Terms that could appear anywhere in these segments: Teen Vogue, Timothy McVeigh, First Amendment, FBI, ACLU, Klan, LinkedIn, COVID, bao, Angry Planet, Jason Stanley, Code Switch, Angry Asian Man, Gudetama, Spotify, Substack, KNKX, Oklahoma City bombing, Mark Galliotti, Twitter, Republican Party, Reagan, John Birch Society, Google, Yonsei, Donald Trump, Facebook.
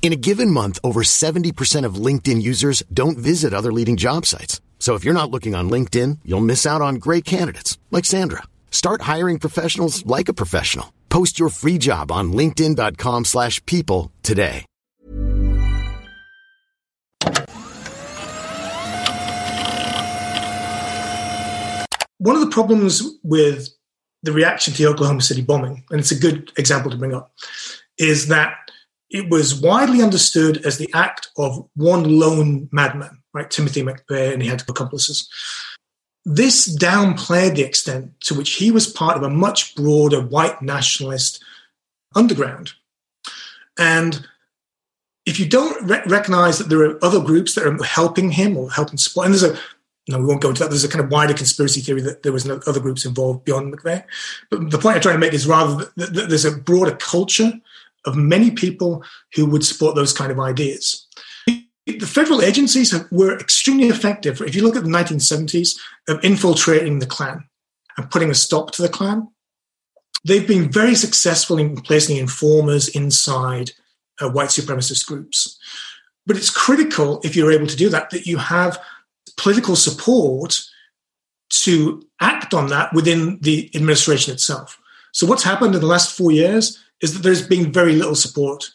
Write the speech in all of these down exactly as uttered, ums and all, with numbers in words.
In a given month, over seventy percent of LinkedIn users don't visit other leading job sites. So if you're not looking on LinkedIn, you'll miss out on great candidates like Sandra. Start hiring professionals like a professional. Post your free job on linkedin dot com slash people today. One of the problems with the reaction to the Oklahoma City bombing, and it's a good example to bring up, is that it was widely understood as the act of one lone madman, right? Timothy McVeigh, and he had accomplices. This downplayed the extent to which he was part of a much broader white nationalist underground. And if you don't re- recognize that there are other groups that are helping him or helping support, and there's a, no, we won't go into that, there's a kind of wider conspiracy theory that there was no other groups involved beyond McVeigh. But the point I'm trying to make is rather that there's a broader culture of many people who would support those kind of ideas. The federal agencies were extremely effective, if you look at the nineteen seventies, of infiltrating the Klan and putting a stop to the Klan. They've been very successful in placing informers inside uh, white supremacist groups. But it's critical, if you're able to do that, that you have political support to act on that within the administration itself. So what's happened in the last four years is that there's been very little support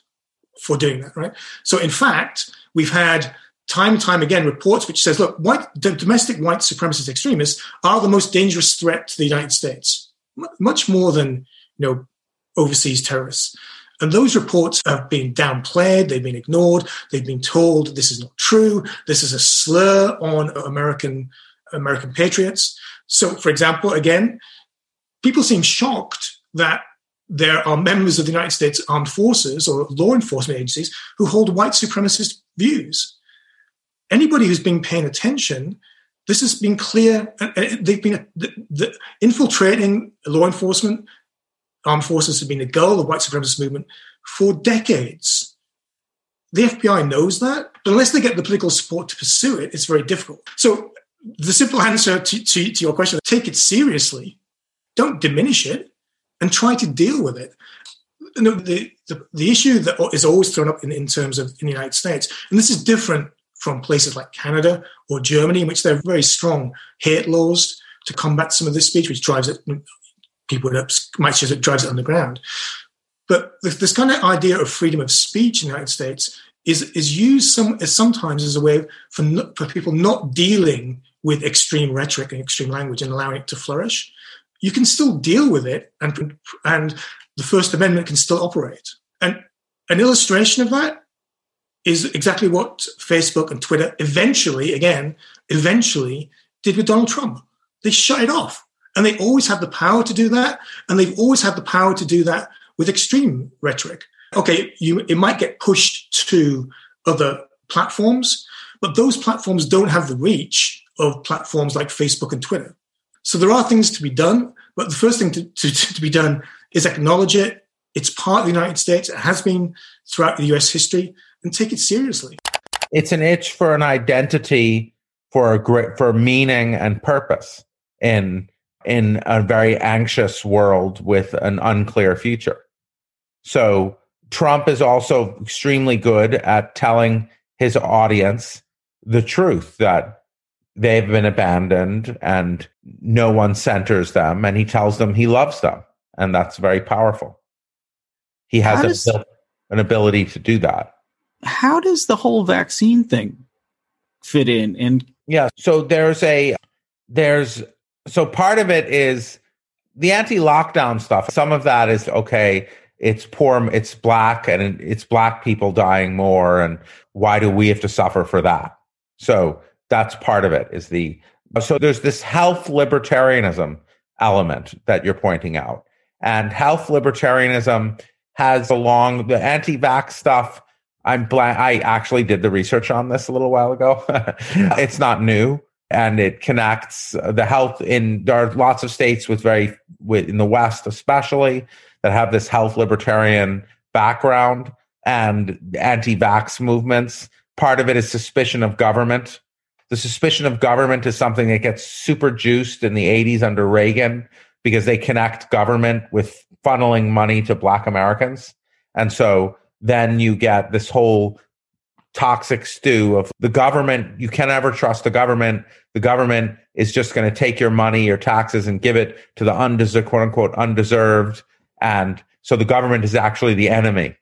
for doing that, right? So in fact, we've had time and time again reports which says, look, white, domestic white supremacist extremists are the most dangerous threat to the United States, m- much more than, you know, overseas terrorists. And those reports have been downplayed, they've been ignored, they've been told this is not true, this is a slur on American, American patriots. So, for example, again, people seem shocked that there are members of the United States armed forces or law enforcement agencies who hold white supremacist views. Anybody who's been paying attention, this has been clear. They've been the, the infiltrating law enforcement, armed forces have been the goal of the white supremacist movement for decades. The F B I knows that, but unless they get the political support to pursue it, it's very difficult. So the simple answer to, to, to your question, take it seriously, don't diminish it, and try to deal with it. You know, the, the, the issue that is always thrown up in, in terms of in the United States, and this is different from places like Canada or Germany, in which there are very strong hate laws to combat some of this speech, which drives it, people might say it drives it underground. But this kind of idea of freedom of speech in the United States is, is used some, is sometimes as a way for, for people not dealing with extreme rhetoric and extreme language and allowing it to flourish. You can still deal with it, and and the First Amendment can still operate. And an illustration of that is exactly what Facebook and Twitter eventually, again, eventually did with Donald Trump. They shut it off. And they always had the power to do that, and they've always had the power to do that with extreme rhetoric. Okay, you, it might get pushed to other platforms, but those platforms don't have the reach of platforms like Facebook and Twitter. So there are things to be done, but the first thing to, to, to be done is acknowledge it. It's part of the United States. It has been throughout the U S history, and take it seriously. It's an itch for an identity, for a great, for meaning and purpose in in a very anxious world with an unclear future. So Trump is also extremely good at telling his audience the truth that they've been abandoned and no one centers them, and he tells them he loves them, and that's very powerful. He has does, abil- an ability to do that. How does the whole vaccine thing fit in? And yeah, so there's a there's so part of it is the anti-lockdown stuff. Some of that is okay. It's poor. It's black, and it's black people dying more. And why do we have to suffer for that? So that's part of it is the, so there's this health libertarianism element that you're pointing out. And health libertarianism has along the anti-vax stuff I'm bla- I actually did the research on this a little while ago. It's not new, and it connects the health in, there are lots of states with very, with, in the West especially, that have this health libertarian background and anti-vax movements. Part of it is suspicion of government. The suspicion of government is something that gets super juiced in the eighties under Reagan, because they connect government with funneling money to Black Americans. And so then you get this whole toxic stew of the government. You can never trust the government. The government is just going to take your money, your taxes, and give it to the undeserved, quote unquote, undeserved. And so the government is actually the enemy.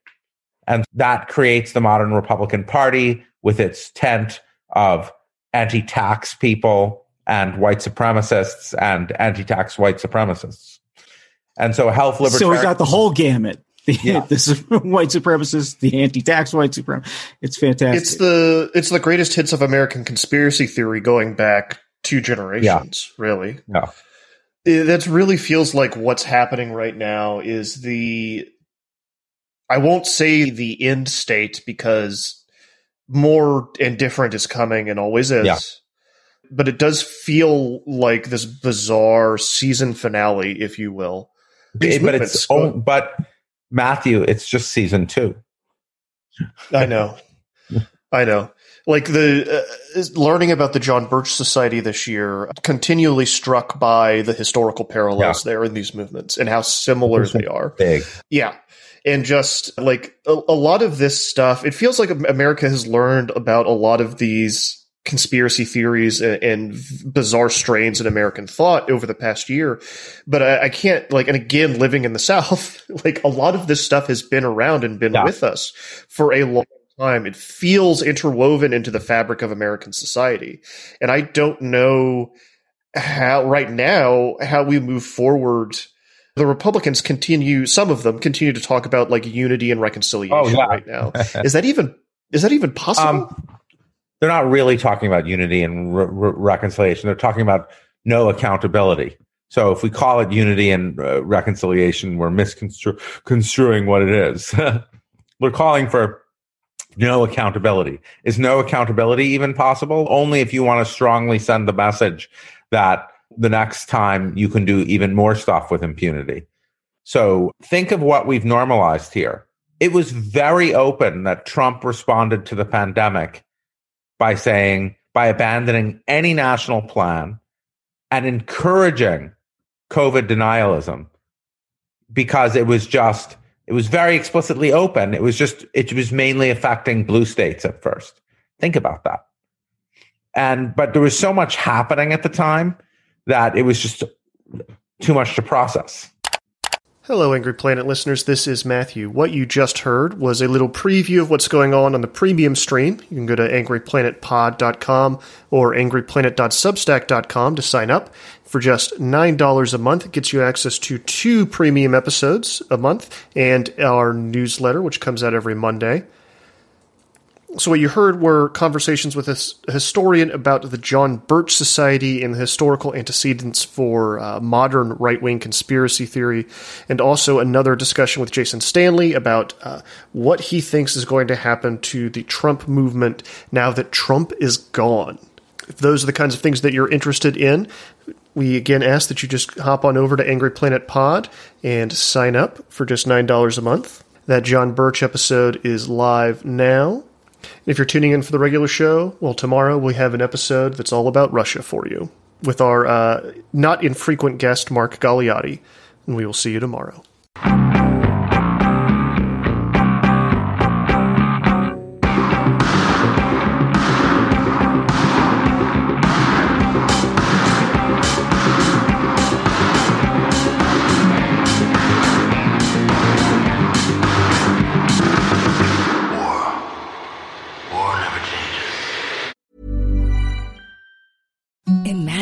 And that creates the modern Republican Party with its tent of anti-tax people and white supremacists and anti-tax white supremacists. And so health libertarians... So we got the whole gamut. The, yeah. the white supremacists, the anti-tax white supremacists. It's fantastic. It's the it's the greatest hits of American conspiracy theory going back two generations, yeah. really. Yeah. That really feels like what's happening right now is the... I won't say the end state, because more and different is coming and always is. Yeah. But it does feel like this bizarre season finale, if you will. It, but it's oh, but Matthew, it's just season two. I know, I know. Like the uh, learning about the John Birch Society this year, continually struck by the historical parallels yeah. there in these movements and how similar they are. Big, yeah. And just like a, a lot of this stuff, it feels like America has learned about a lot of these conspiracy theories and, and bizarre strains in American thought over the past year. But I, I can't like, and again, living in the South, like a lot of this stuff has been around and been yeah. with us for a long time. It feels interwoven into the fabric of American society. And I don't know how right now, how we move forward. The Republicans continue, some of them continue to talk about like unity and reconciliation oh, yeah. right now. Is that even, is that even possible? Um, they're not really talking about unity and re- re- reconciliation. They're talking about no accountability. So if we call it unity and uh, reconciliation, we're misconstruing what it is. We're calling for no accountability. Is no accountability even possible? Only if you want to strongly send the message that the next time you can do even more stuff with impunity. So think of what we've normalized here. It was very open that Trump responded to the pandemic by saying, by abandoning any national plan and encouraging COVID denialism, because it was just, it was very explicitly open. It was just, it was mainly affecting blue states at first. Think about that. And, but there was so much happening at the time that it was just too much to process. Hello, Angry Planet listeners. This is Matthew. What you just heard was a little preview of what's going on on the premium stream. You can go to angry planet pod dot com or angry planet dot substack dot com to sign up. For just nine dollars a month, it gets you access to two premium episodes a month and our newsletter, which comes out every Monday. So what you heard were conversations with a historian about the John Birch Society and the historical antecedents for uh, modern right-wing conspiracy theory, and also another discussion with Jason Stanley about uh, what he thinks is going to happen to the Trump movement now that Trump is gone. If those are the kinds of things that you're interested in, we again ask that you just hop on over to Angry Planet Pod and sign up for just nine dollars a month. That John Birch episode is live now. If you're tuning in for the regular show, well, tomorrow we have an episode that's all about Russia for you with our uh, not infrequent guest, Mark Galliotti, and we will see you tomorrow.